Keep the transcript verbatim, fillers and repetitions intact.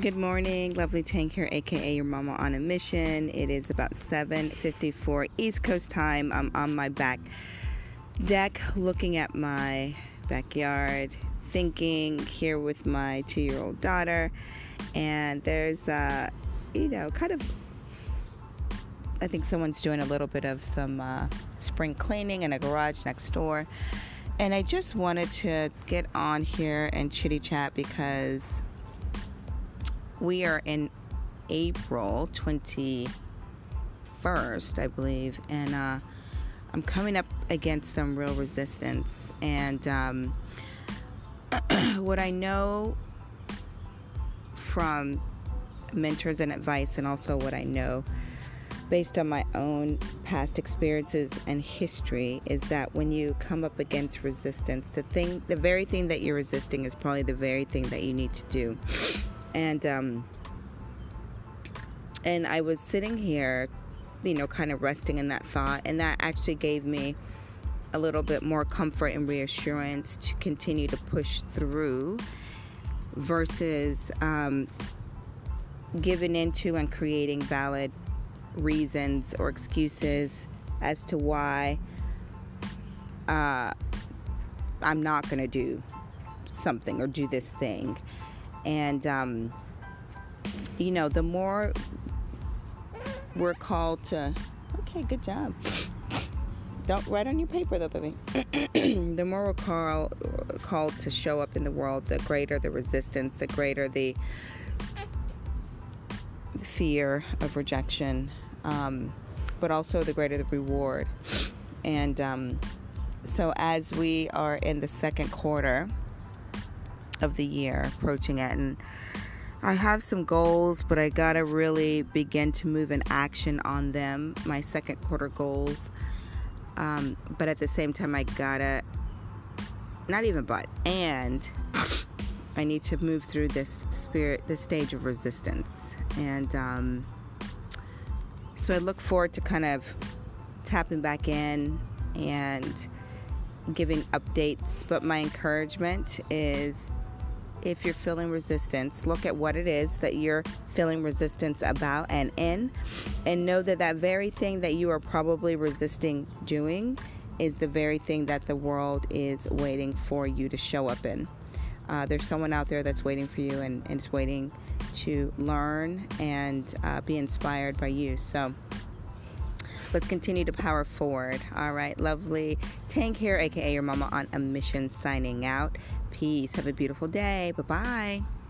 Good morning, Lovely Tank here, aka your mama on a mission. It is about seven fifty-four East Coast time. I'm on my back deck looking at my backyard, thinking, here with my two-year-old daughter, and there's uh you know kind of I think someone's doing a little bit of some uh spring cleaning in a garage next door, and I just wanted to get on here and chitty chat because we are in April twenty-first, I believe, and uh, I'm coming up against some real resistance. And um, what I know from mentors and advice, and also what I know based on my own past experiences and history, is that when you come up against resistance, the thing, the very thing that you're resisting is probably the very thing that you need to do. And um, and I was sitting here, you know, kind of resting in that thought, and that actually gave me a little bit more comfort and reassurance to continue to push through versus um, giving into and creating valid reasons or excuses as to why uh, I'm not going to do something or do this thing. And, um, you know, the more we're called to, okay, good job. Don't write on your paper though, baby. The more we're call, called to show up in the world, the greater the resistance, the greater the fear of rejection, um, but also the greater the reward. And um, so as we are in the second quarter of the year, approaching it, and I have some goals, but I gotta really begin to move in action on them, my second quarter goals, um, but at the same time I gotta not even but and I need to move through this spirit this stage of resistance. And um, so I look forward to kind of tapping back in and giving updates, but my encouragement is, if you're feeling resistance, look at what it is that you're feeling resistance about and in, and know that that very thing that you are probably resisting doing is the very thing that the world is waiting for you to show up in. Uh, there's someone out there that's waiting for you, and, and is waiting to learn and uh, be inspired by you. So let's continue to power forward. All right, Lovely Tank here, aka your mama on a mission, signing out. Peace. Have a beautiful day. Bye-bye.